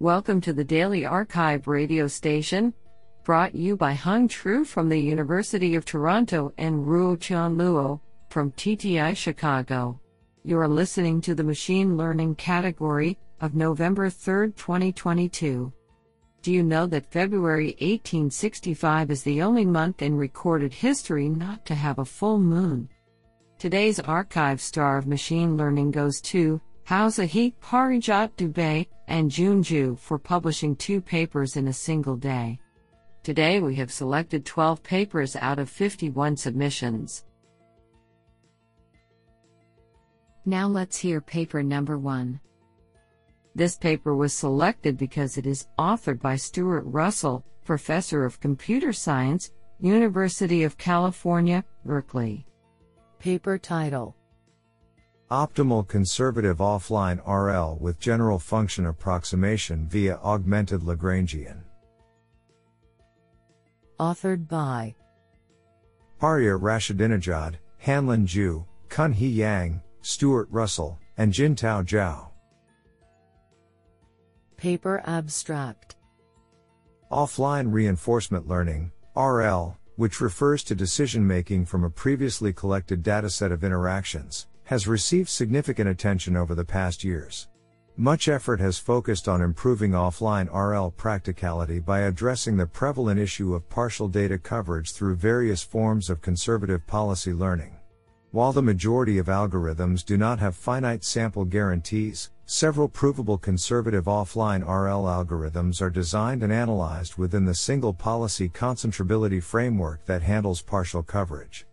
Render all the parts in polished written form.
Welcome to the Daily Archive radio station, brought you by Hung Tru from the University of Toronto and Ruo Chan Luo from TTI Chicago. You're listening to the Machine Learning category of November 3, 2022. Do you know that February 1865 is the only month in recorded history not to have a full moon? Today's archive star of machine learning goes to Houshang Parajit Dubey and Jun Zhu for publishing two papers in a single day. Today we have selected 12 papers out of 51 submissions. Now let's hear paper number 1. This paper was selected because it is authored by Stuart Russell, Professor of Computer Science, University of California, Berkeley. Paper title: Optimal Conservative Offline RL with General Function Approximation via Augmented Lagrangian. Authored by Arya Rashidinejad, Hanlin Zhu, Kun He Yang, Stuart Russell, and Jintao Zhao. Paper abstract: Offline Reinforcement Learning, RL, which refers to decision-making from a previously collected dataset of interactions, has received significant attention over the past years. Much effort has focused on improving offline RL practicality by addressing the prevalent issue of partial data coverage through various forms of conservative policy learning. While the majority of algorithms do not have finite sample guarantees, several provable conservative offline RL algorithms are designed and analyzed within the single policy concentrability framework that handles partial coverage.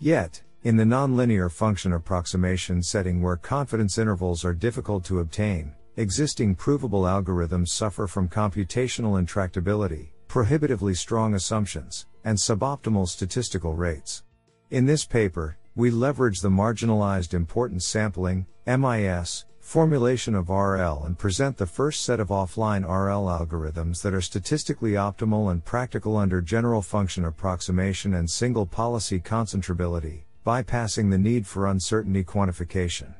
Yet, in the nonlinear function approximation setting where confidence intervals are difficult to obtain, existing provable algorithms suffer from computational intractability, prohibitively strong assumptions, and suboptimal statistical rates. In this paper, we leverage the Marginalized Importance Sampling, MIS, formulation of RL and present the first set of offline RL algorithms that are statistically optimal and practical under general function approximation and single policy concentrability, bypassing the need for uncertainty quantification.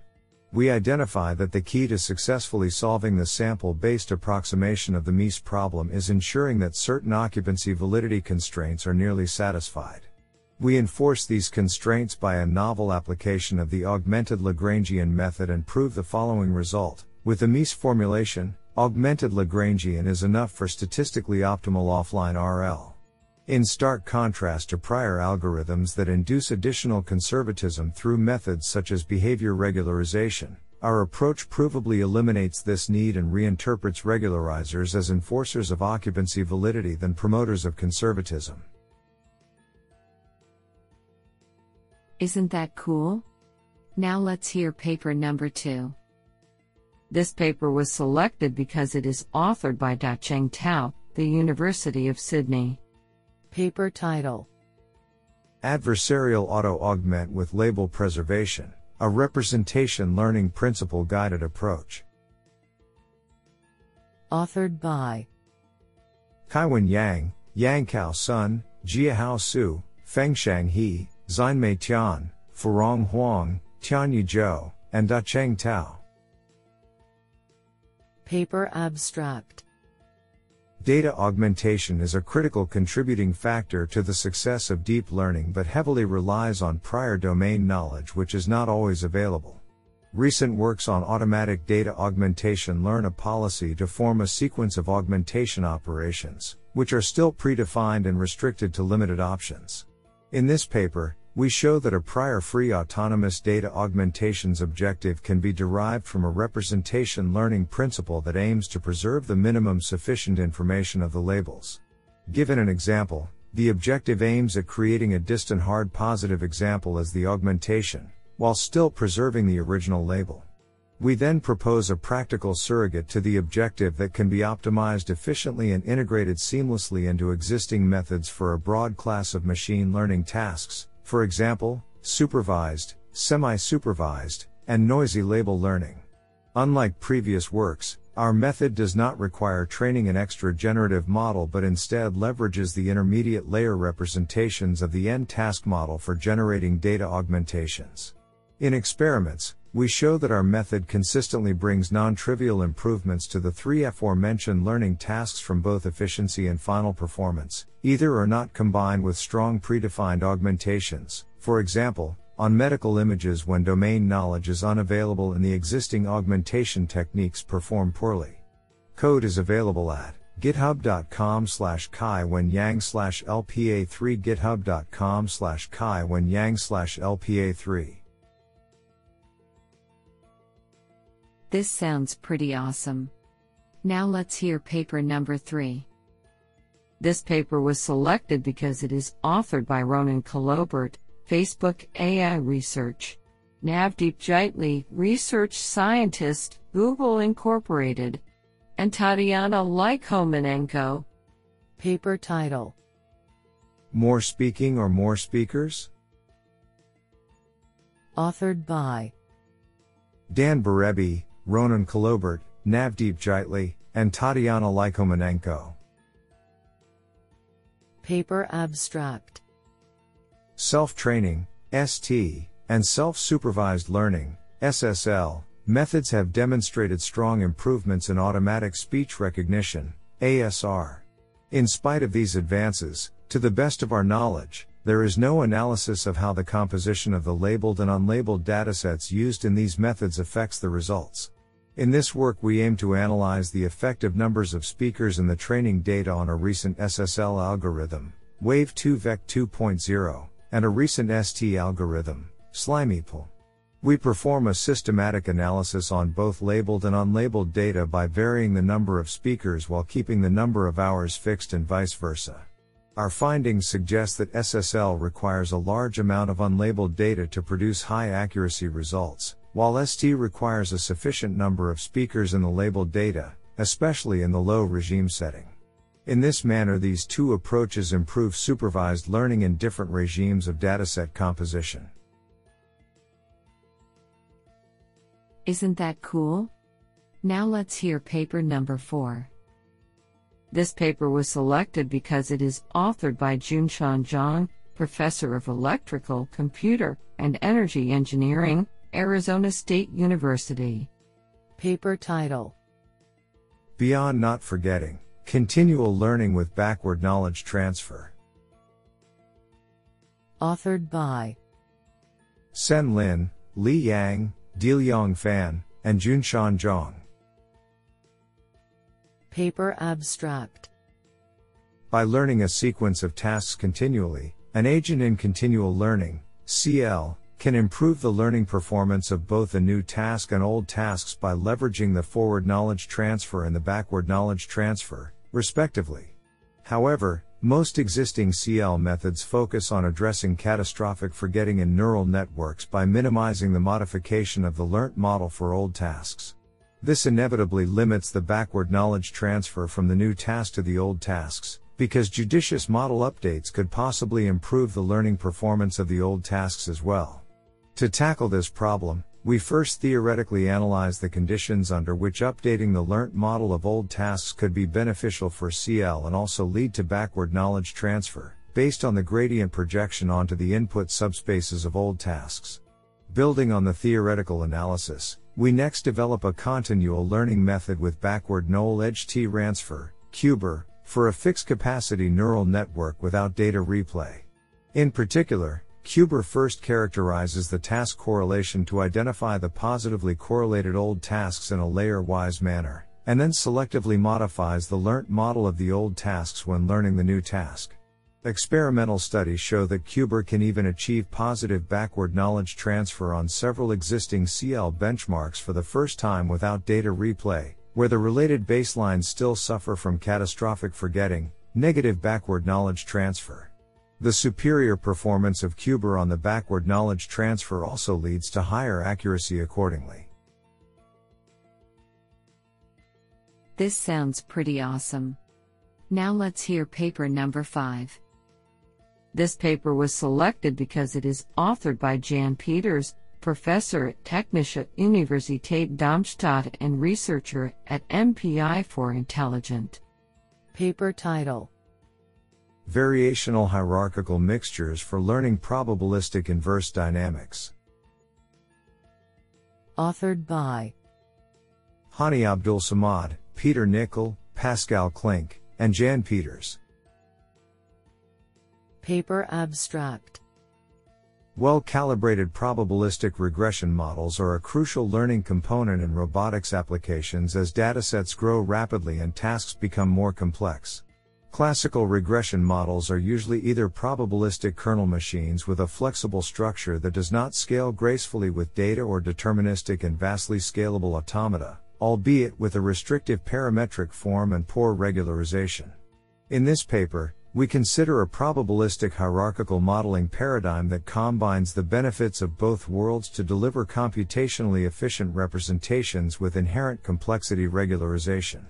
We identify that the key to successfully solving the sample-based approximation of the MIS problem is ensuring that certain occupancy validity constraints are nearly satisfied. We enforce these constraints by a novel application of the augmented Lagrangian method and prove the following result. With the MIS formulation, augmented Lagrangian is enough for statistically optimal offline RL. In stark contrast to prior algorithms that induce additional conservatism through methods such as behavior regularization, our approach provably eliminates this need and reinterprets regularizers as enforcers of occupancy validity than promoters of conservatism. Isn't that cool? Now let's hear paper number 2. This paper was selected because it is authored by Dacheng Tao, the University of Sydney. Paper title: Adversarial Auto-Augment with Label Preservation, a Representation Learning Principle Guided Approach. Authored by Kaiwen Yang, Yang Kao Sun, Jia Hao Su, Feng Shang He, Xin Mei Tian, Furong Huang, Tian Yi Zhou, and Dacheng Tao. Paper abstract: Data augmentation is a critical contributing factor to the success of deep learning but heavily relies on prior domain knowledge which is not always available. Recent works on automatic data augmentation learn a policy to form a sequence of augmentation operations, which are still predefined and restricted to limited options. In this paper, we show that a prior free autonomous data augmentations objective can be derived from a representation learning principle that aims to preserve the minimum sufficient information of the labels. Given an example, the objective aims at creating a distant hard positive example as the augmentation, while still preserving the original label. We then propose a practical surrogate to the objective that can be optimized efficiently and integrated seamlessly into existing methods for a broad class of machine learning tasks, for example, supervised, semi-supervised, and noisy label learning. Unlike previous works, our method does not require training an extra generative model but instead leverages the intermediate layer representations of the end task model for generating data augmentations. In experiments, we show that our method consistently brings non-trivial improvements to the three aforementioned learning tasks from both efficiency and final performance, either or not combined with strong predefined augmentations, for example, on medical images when domain knowledge is unavailable and the existing augmentation techniques perform poorly. Code is available at github.com/kaiwenyang/lpa3 github.com/kaiwenyang/lpa3. This sounds pretty awesome. Now let's hear paper number 3. This paper was selected because it is authored by Ronan Collobert, Facebook AI Research, Navdeep Jaitly, Research Scientist, Google Incorporated, and Tatiana Lykomanenko. Paper title: More Speaking or More Speakers? Authored by Dan Barebi, Ronan Collobert, Navdeep Jaitly, and Tatiana Lykomanenko. Paper abstract: Self-training, ST, and self-supervised learning, SSL, methods have demonstrated strong improvements in automatic speech recognition, ASR. In spite of these advances, to the best of our knowledge, there is no analysis of how the composition of the labeled and unlabeled datasets used in these methods affects the results. In this work we aim to analyze the effective numbers of speakers in the training data on a recent SSL algorithm, Wave 2 VEC 2.0, and a recent ST algorithm, SlimyPool. We perform a systematic analysis on both labeled and unlabeled data by varying the number of speakers while keeping the number of hours fixed and vice versa. Our findings suggest that SSL requires a large amount of unlabeled data to produce high accuracy results, while ST requires a sufficient number of speakers in the labeled data, especially in the low regime setting. In this manner, these two approaches improve supervised learning in different regimes of dataset composition. Isn't that cool? Now let's hear paper number 4. This paper was selected because it is authored by Junshan Zhang, Professor of Electrical, Computer, and Energy Engineering, Arizona State University. Paper title: Beyond Not Forgetting, Continual Learning with Backward Knowledge Transfer. Authored by Sin Lin, Li Yang, Diliang Fan, and Junshan Zhang. Paper abstract: By learning a sequence of tasks continually, an agent in continual learning, CL, can improve the learning performance of both a new task and old tasks by leveraging the forward knowledge transfer and the backward knowledge transfer, respectively. However, most existing CL methods focus on addressing catastrophic forgetting in neural networks by minimizing the modification of the learnt model for old tasks. This inevitably limits the backward knowledge transfer from the new task to the old tasks, because judicious model updates could possibly improve the learning performance of the old tasks as well. To tackle this problem, we first theoretically analyze the conditions under which updating the learnt model of old tasks could be beneficial for CL and also lead to backward knowledge transfer, based on the gradient projection onto the input subspaces of old tasks. Building on the theoretical analysis, we next develop a continual learning method with backward knowledge transfer, CUBER, for a fixed capacity neural network without data replay. In particular, CUBER first characterizes the task correlation to identify the positively correlated old tasks in a layer-wise manner, and then selectively modifies the learnt model of the old tasks when learning the new task. Experimental studies show that CUBER can even achieve positive backward knowledge transfer on several existing CL benchmarks for the first time without data replay, where the related baselines still suffer from catastrophic forgetting, negative backward knowledge transfer. The superior performance of CUBER on the backward knowledge transfer also leads to higher accuracy accordingly. This sounds pretty awesome. Now let's hear paper number 5. This paper was selected because it is authored by Jan Peters, professor at Technische Universität Darmstadt and researcher at MPI for Intelligent. Paper title: Variational Hierarchical Mixtures for Learning Probabilistic Inverse Dynamics. Authored by Hani Abdul-Samad, Peter Nickel, Pascal Klink, and Jan Peters. Paper abstract. Well-calibrated probabilistic regression models are a crucial learning component in robotics applications as datasets grow rapidly and tasks become more complex. Classical regression models are usually either probabilistic kernel machines with a flexible structure that does not scale gracefully with data or deterministic and vastly scalable automata, albeit with a restrictive parametric form and poor regularization. In this paper, we consider a probabilistic hierarchical modeling paradigm that combines the benefits of both worlds to deliver computationally efficient representations with inherent complexity regularization.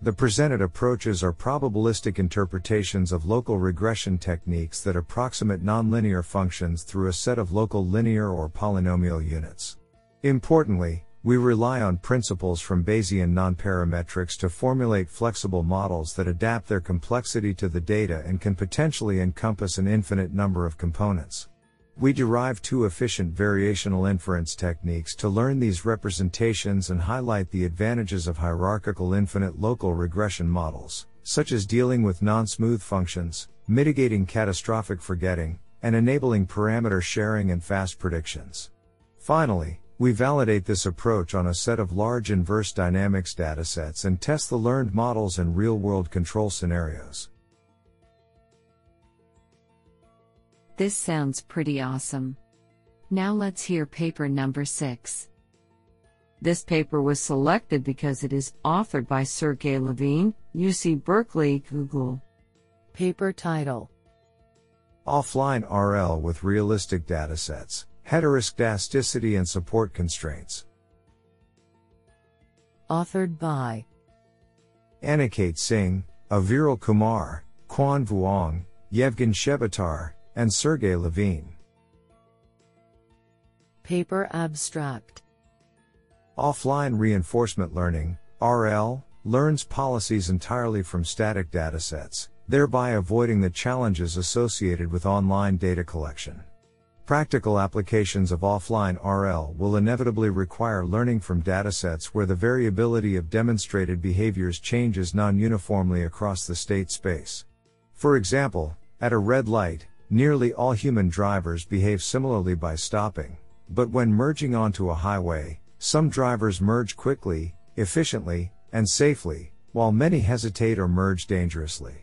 The presented approaches are probabilistic interpretations of local regression techniques that approximate nonlinear functions through a set of local linear or polynomial units. Importantly, we rely on principles from Bayesian nonparametrics to formulate flexible models that adapt their complexity to the data and can potentially encompass an infinite number of components. We derive two efficient variational inference techniques to learn these representations and highlight the advantages of hierarchical infinite local regression models, such as dealing with non-smooth functions, mitigating catastrophic forgetting, and enabling parameter sharing and fast predictions. Finally, we validate this approach on a set of large inverse dynamics datasets and test the learned models in real-world control scenarios. This sounds pretty awesome. Now let's hear paper number 6. This paper was selected because it is authored by Sergey Levine, UC Berkeley, Google. Paper title: Offline RL with Realistic Datasets, Heteroscedasticity and Support Constraints. Authored by Aniket Singh, Aviral Kumar, Quan Vuong, Yevgen Shebatar, and Sergey Levine. Paper abstract. Offline reinforcement learning, RL, learns policies entirely from static datasets, thereby avoiding the challenges associated with online data collection. Practical applications of offline RL will inevitably require learning from datasets where the variability of demonstrated behaviors changes non-uniformly across the state space. For example, at a red light, nearly all human drivers behave similarly by stopping, but when merging onto a highway, some drivers merge quickly, efficiently, and safely, while many hesitate or merge dangerously.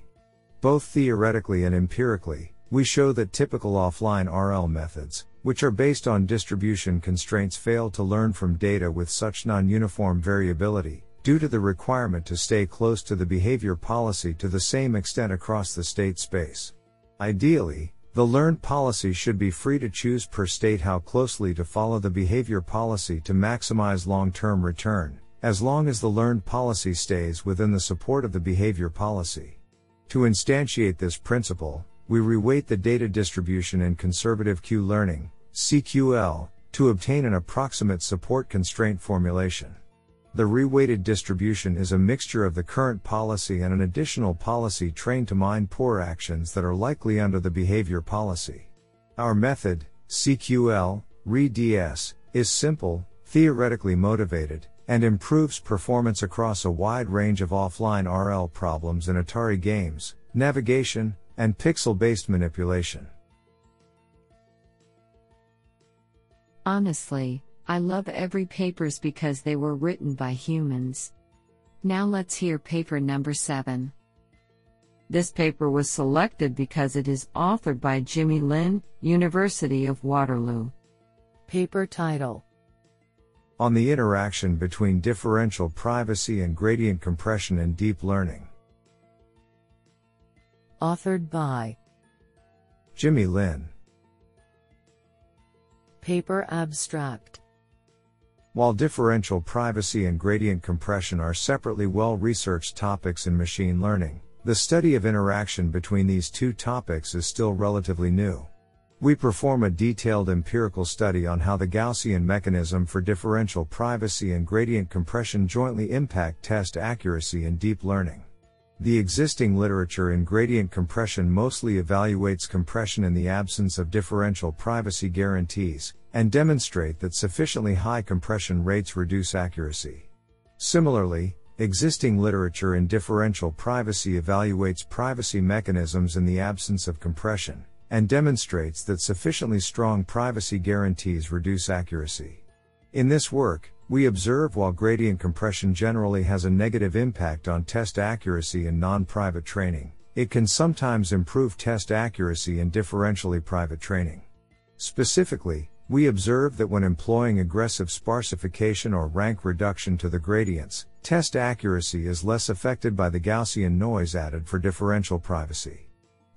Both theoretically and empirically, we show that typical offline RL methods, which are based on distribution constraints, fail to learn from data with such non-uniform variability, due to the requirement to stay close to the behavior policy to the same extent across the state space. Ideally, the learned policy should be free to choose per state how closely to follow the behavior policy to maximize long-term return, as long as the learned policy stays within the support of the behavior policy. To instantiate this principle, we reweight the data distribution in conservative Q-learning, CQL, to obtain an approximate support constraint formulation. The reweighted distribution is a mixture of the current policy and an additional policy trained to mine poor actions that are likely under the behavior policy. Our method, CQL, ReDS, is simple, theoretically motivated, and improves performance across a wide range of offline RL problems in Atari games, navigation, and pixel-based manipulation. Honestly, I love every papers because they were written by humans. Now let's hear paper number 7. This paper was selected because it is authored by Jimmy Lin, University of Waterloo. Paper title: On the Interaction Between Differential Privacy and Gradient Compression in Deep Learning. Authored by Jimmy Lin. Paper abstract. While differential privacy and gradient compression are separately well-researched topics in machine learning, the study of interaction between these two topics is still relatively new. We perform a detailed empirical study on how the Gaussian mechanism for differential privacy and gradient compression jointly impact test accuracy in deep learning. The existing literature in gradient compression mostly evaluates compression in the absence of differential privacy guarantees, and demonstrate that sufficiently high compression rates reduce accuracy. Similarly, existing literature in differential privacy evaluates privacy mechanisms in the absence of compression, and demonstrates that sufficiently strong privacy guarantees reduce accuracy. In this work, we observe while gradient compression generally has a negative impact on test accuracy in non-private training, it can sometimes improve test accuracy in differentially private training. Specifically, we observe that when employing aggressive sparsification or rank reduction to the gradients, test accuracy is less affected by the Gaussian noise added for differential privacy.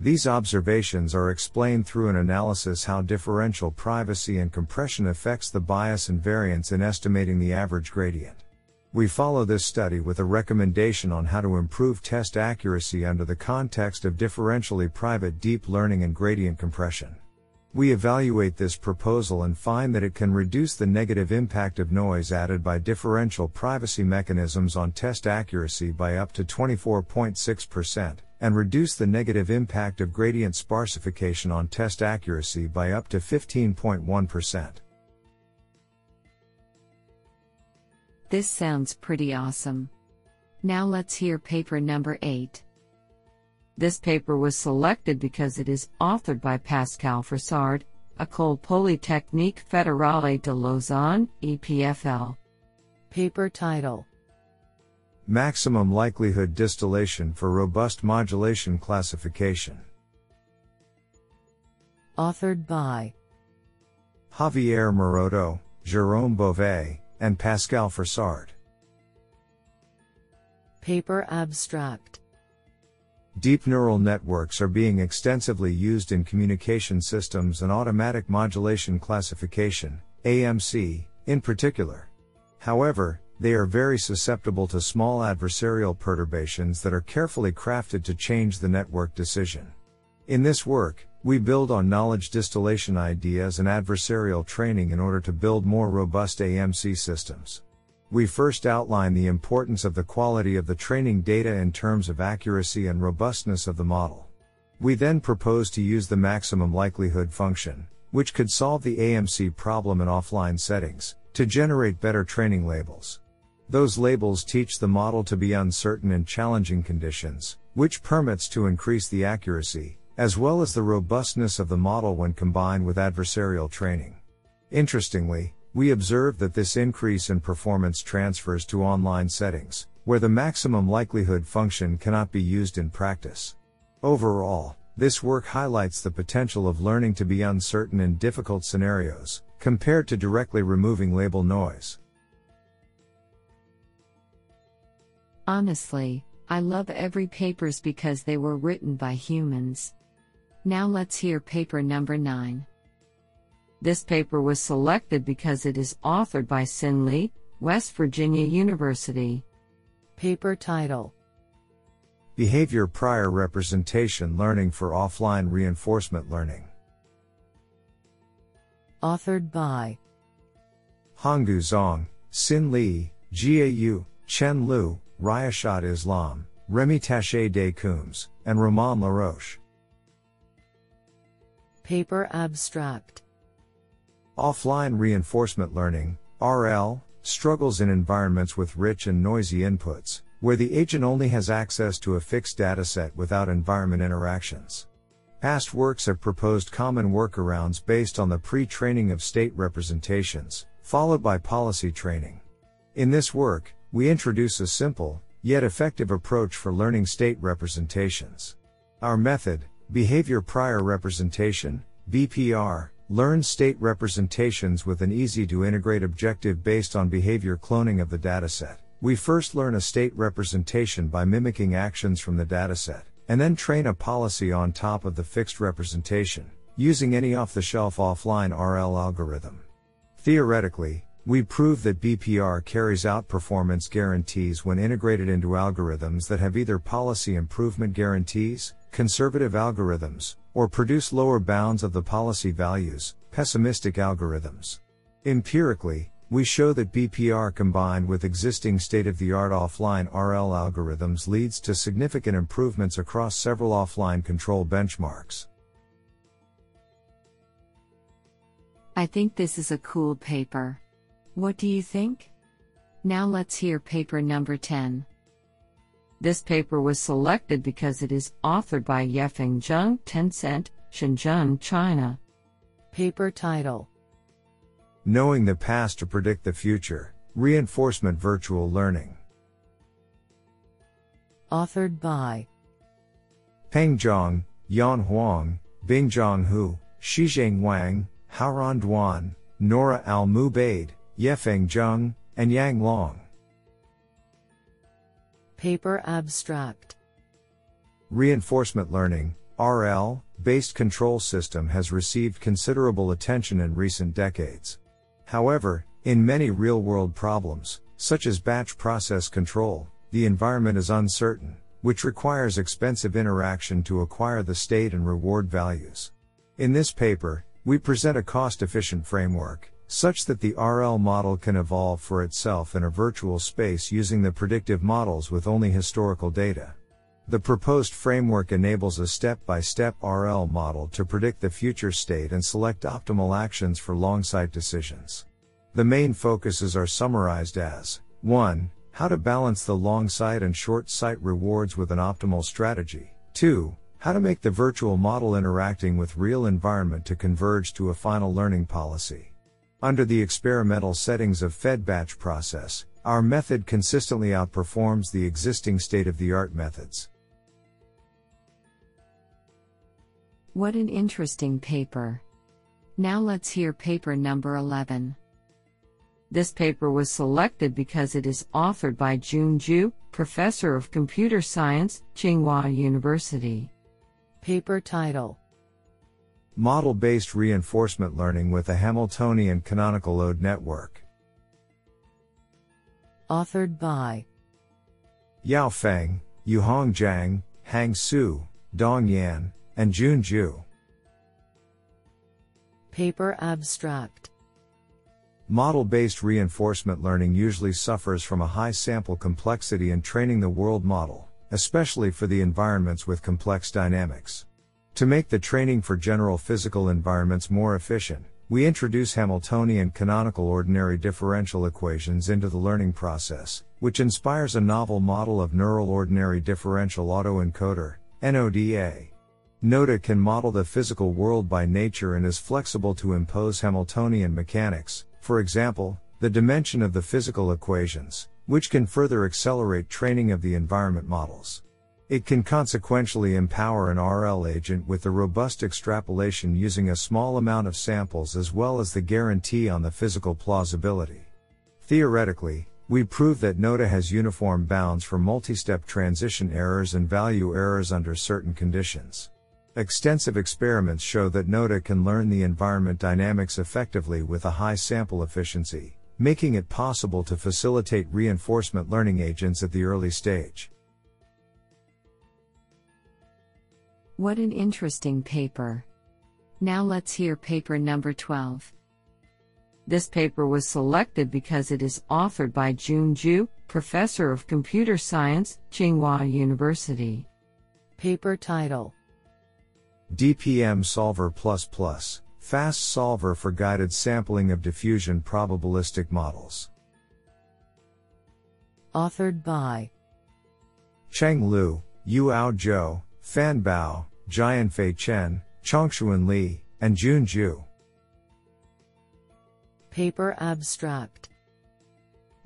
These observations are explained through an analysis how differential privacy and compression affects the bias and variance in estimating the average gradient. We follow this study with a recommendation on how to improve test accuracy under the context of differentially private deep learning and gradient compression. We evaluate this proposal and find that it can reduce the negative impact of noise added by differential privacy mechanisms on test accuracy by up to 24.6%, and reduce the negative impact of gradient sparsification on test accuracy by up to 15.1%. This sounds pretty awesome. Now let's hear paper number 8. This paper was selected because it is authored by Pascal Frossard, École Polytechnique Fédérale de Lausanne, EPFL. Paper title: Maximum Likelihood Distillation for Robust Modulation Classification. Authored by Javier Morodo, Jérôme Beauvais, and Pascal Frossard. Paper abstract: Deep neural networks are being extensively used in communication systems and automatic modulation classification, AMC, in particular. However, they are very susceptible to small adversarial perturbations that are carefully crafted to change the network decision. In this work, we build on knowledge distillation ideas and adversarial training in order to build more robust AMC systems. We first outline the importance of the quality of the training data in terms of accuracy and robustness of the model. We then propose to use the maximum likelihood function, which could solve the AMC problem in offline settings, to generate better training labels. Those labels teach the model to be uncertain in challenging conditions, which permits to increase the accuracy, as well as the robustness of the model when combined with adversarial training. Interestingly, we observe that this increase in performance transfers to online settings, where the maximum likelihood function cannot be used in practice. Overall, this work highlights the potential of learning to be uncertain in difficult scenarios, compared to directly removing label noise. Honestly, I love every papers because they were written by humans. Now let's hear paper number 9. This paper was selected because it is authored by Sin Lee, West Virginia University. Paper title: Behavior Prior Representation Learning for Offline Reinforcement Learning. Authored by Hung Tru Zhang, Sin Lee, Jia Yu, Chen Lu, Riashat Islam, Remy Taché de Coombs, and Roman Laroche. Paper abstract: Offline Reinforcement Learning, RL, struggles in environments with rich and noisy inputs, where the agent only has access to a fixed dataset without environment interactions. Past works have proposed common workarounds based on the pre-training of state representations, followed by policy training. In this work, we introduce a simple, yet effective approach for learning state representations. Our method, Behavior Prior Representation, BPR, learn state representations with an easy-to-integrate objective based on behavior cloning of the dataset. We first learn a state representation by mimicking actions from the dataset, and then train a policy on top of the fixed representation, using any off-the-shelf offline RL algorithm. Theoretically, we prove that BPR carries out performance guarantees when integrated into algorithms that have either policy improvement guarantees, conservative algorithms, or produce lower bounds of the policy values, pessimistic algorithms. Empirically, we show that BPR combined with existing state-of-the-art offline RL algorithms leads to significant improvements across several offline control benchmarks. I think this is a cool paper. What do you think? Now let's hear paper number 10. This paper was selected because it is authored by Yefeng Zheng, Tencent, Shenzhen, China. Paper title: Knowing the Past to Predict the Future, Reinforcement Virtual Learning. Authored by Peng Zhang, Yan Huang, Bing Zhang Hu, Xizheng Wang, Haoran Duan, Nora Al-Mubaid, Yefeng Zheng, and Yang Long. Paper abstract: Reinforcement learning, RL, based control system has received considerable attention in recent decades. However, in many real-world problems, such as batch process control, the environment is uncertain, which requires expensive interaction to acquire the state and reward values. In this paper, we present a cost-efficient framework, such that the RL model can evolve for itself in a virtual space using the predictive models with only historical data. The proposed framework enables a step-by-step RL model to predict the future state and select optimal actions for long-sight decisions. The main focuses are summarized as: 1. How to balance the long-sight and short-sight rewards with an optimal strategy. 2. How to make the virtual model interacting with real environment to converge to a final learning policy. Under the experimental settings of fed batch process, our method consistently outperforms the existing state-of-the-art methods. What an interesting paper. Now let's hear paper number 11. This paper was selected because it is authored by Jun Zhu, Professor of Computer Science, Tsinghua University. Paper title: Model-based reinforcement learning with a Hamiltonian canonical load network. Authored by Yao Feng, Yuhong Zhang, Hang Su, Dong Yan, and Jun Zhu. Paper abstract: Model-based reinforcement learning usually suffers from a high sample complexity in training the world model, especially for the environments with complex dynamics. To make the training for general physical environments more efficient, we introduce Hamiltonian canonical ordinary differential equations into the learning process, which inspires a novel model of Neural Ordinary Differential Autoencoder, NODA. NODA can model the physical world by nature and is flexible to impose Hamiltonian mechanics, for example, the dimension of the physical equations, which can further accelerate training of the environment models. It can consequentially empower an RL agent with the robust extrapolation using a small amount of samples as well as the guarantee on the physical plausibility. Theoretically, we prove that NODA has uniform bounds for multi-step transition errors and value errors under certain conditions. Extensive experiments show that NODA can learn the environment dynamics effectively with a high sample efficiency, making it possible to facilitate reinforcement learning agents at the early stage. What an interesting paper. Now let's hear paper number 12. This paper was selected because it is authored by Jun Zhu, Professor of Computer Science, Tsinghua University. Paper title: DPM Solver++, Fast Solver for Guided Sampling of Diffusion Probabilistic Models. Authored by Cheng Lu, Yuao Zhou, Fan Bao, Jianfei Chen, Changshuan Li, and Jun Zhu. Paper abstract: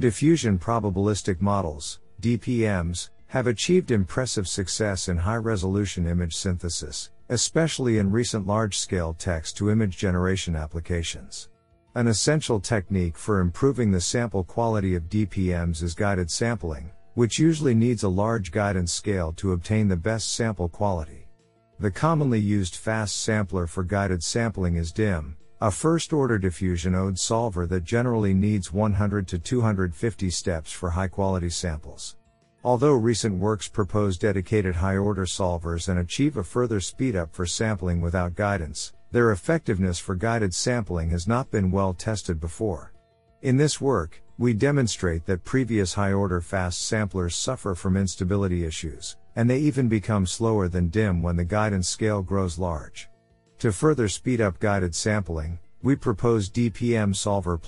Diffusion probabilistic models, DPMs, have achieved impressive success in high-resolution image synthesis, especially in recent large-scale text-to-image generation applications. An essential technique for improving the sample quality of DPMs is guided sampling, which usually needs a large guidance scale to obtain the best sample quality. The commonly used fast sampler for guided sampling is DIM, a first-order diffusion ODE solver that generally needs 100 to 250 steps for high-quality samples. Although recent works propose dedicated high-order solvers and achieve a further speed-up for sampling without guidance, their effectiveness for guided sampling has not been well tested before. In this work, we demonstrate that previous high-order fast samplers suffer from instability issues, and they even become slower than DIM when the guidance scale grows large. To further speed up guided sampling, we propose DPM Solver++,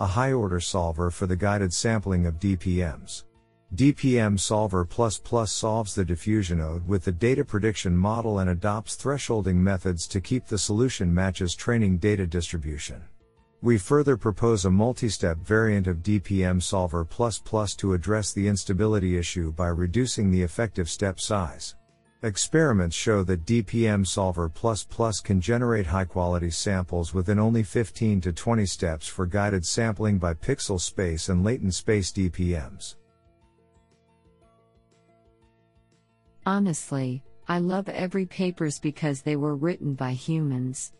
a high-order solver for the guided sampling of DPMs. DPM Solver++ solves the diffusion ode with the data prediction model and adopts thresholding methods to keep the solution matches training data distribution. We further propose a multi-step variant of DPM Solver++ to address the instability issue by reducing the effective step size. Experiments show that DPM Solver++ can generate high-quality samples within only 15 to 20 steps for guided sampling by pixel space and latent space DPMs. Honestly, I love every papers because they were written by humans.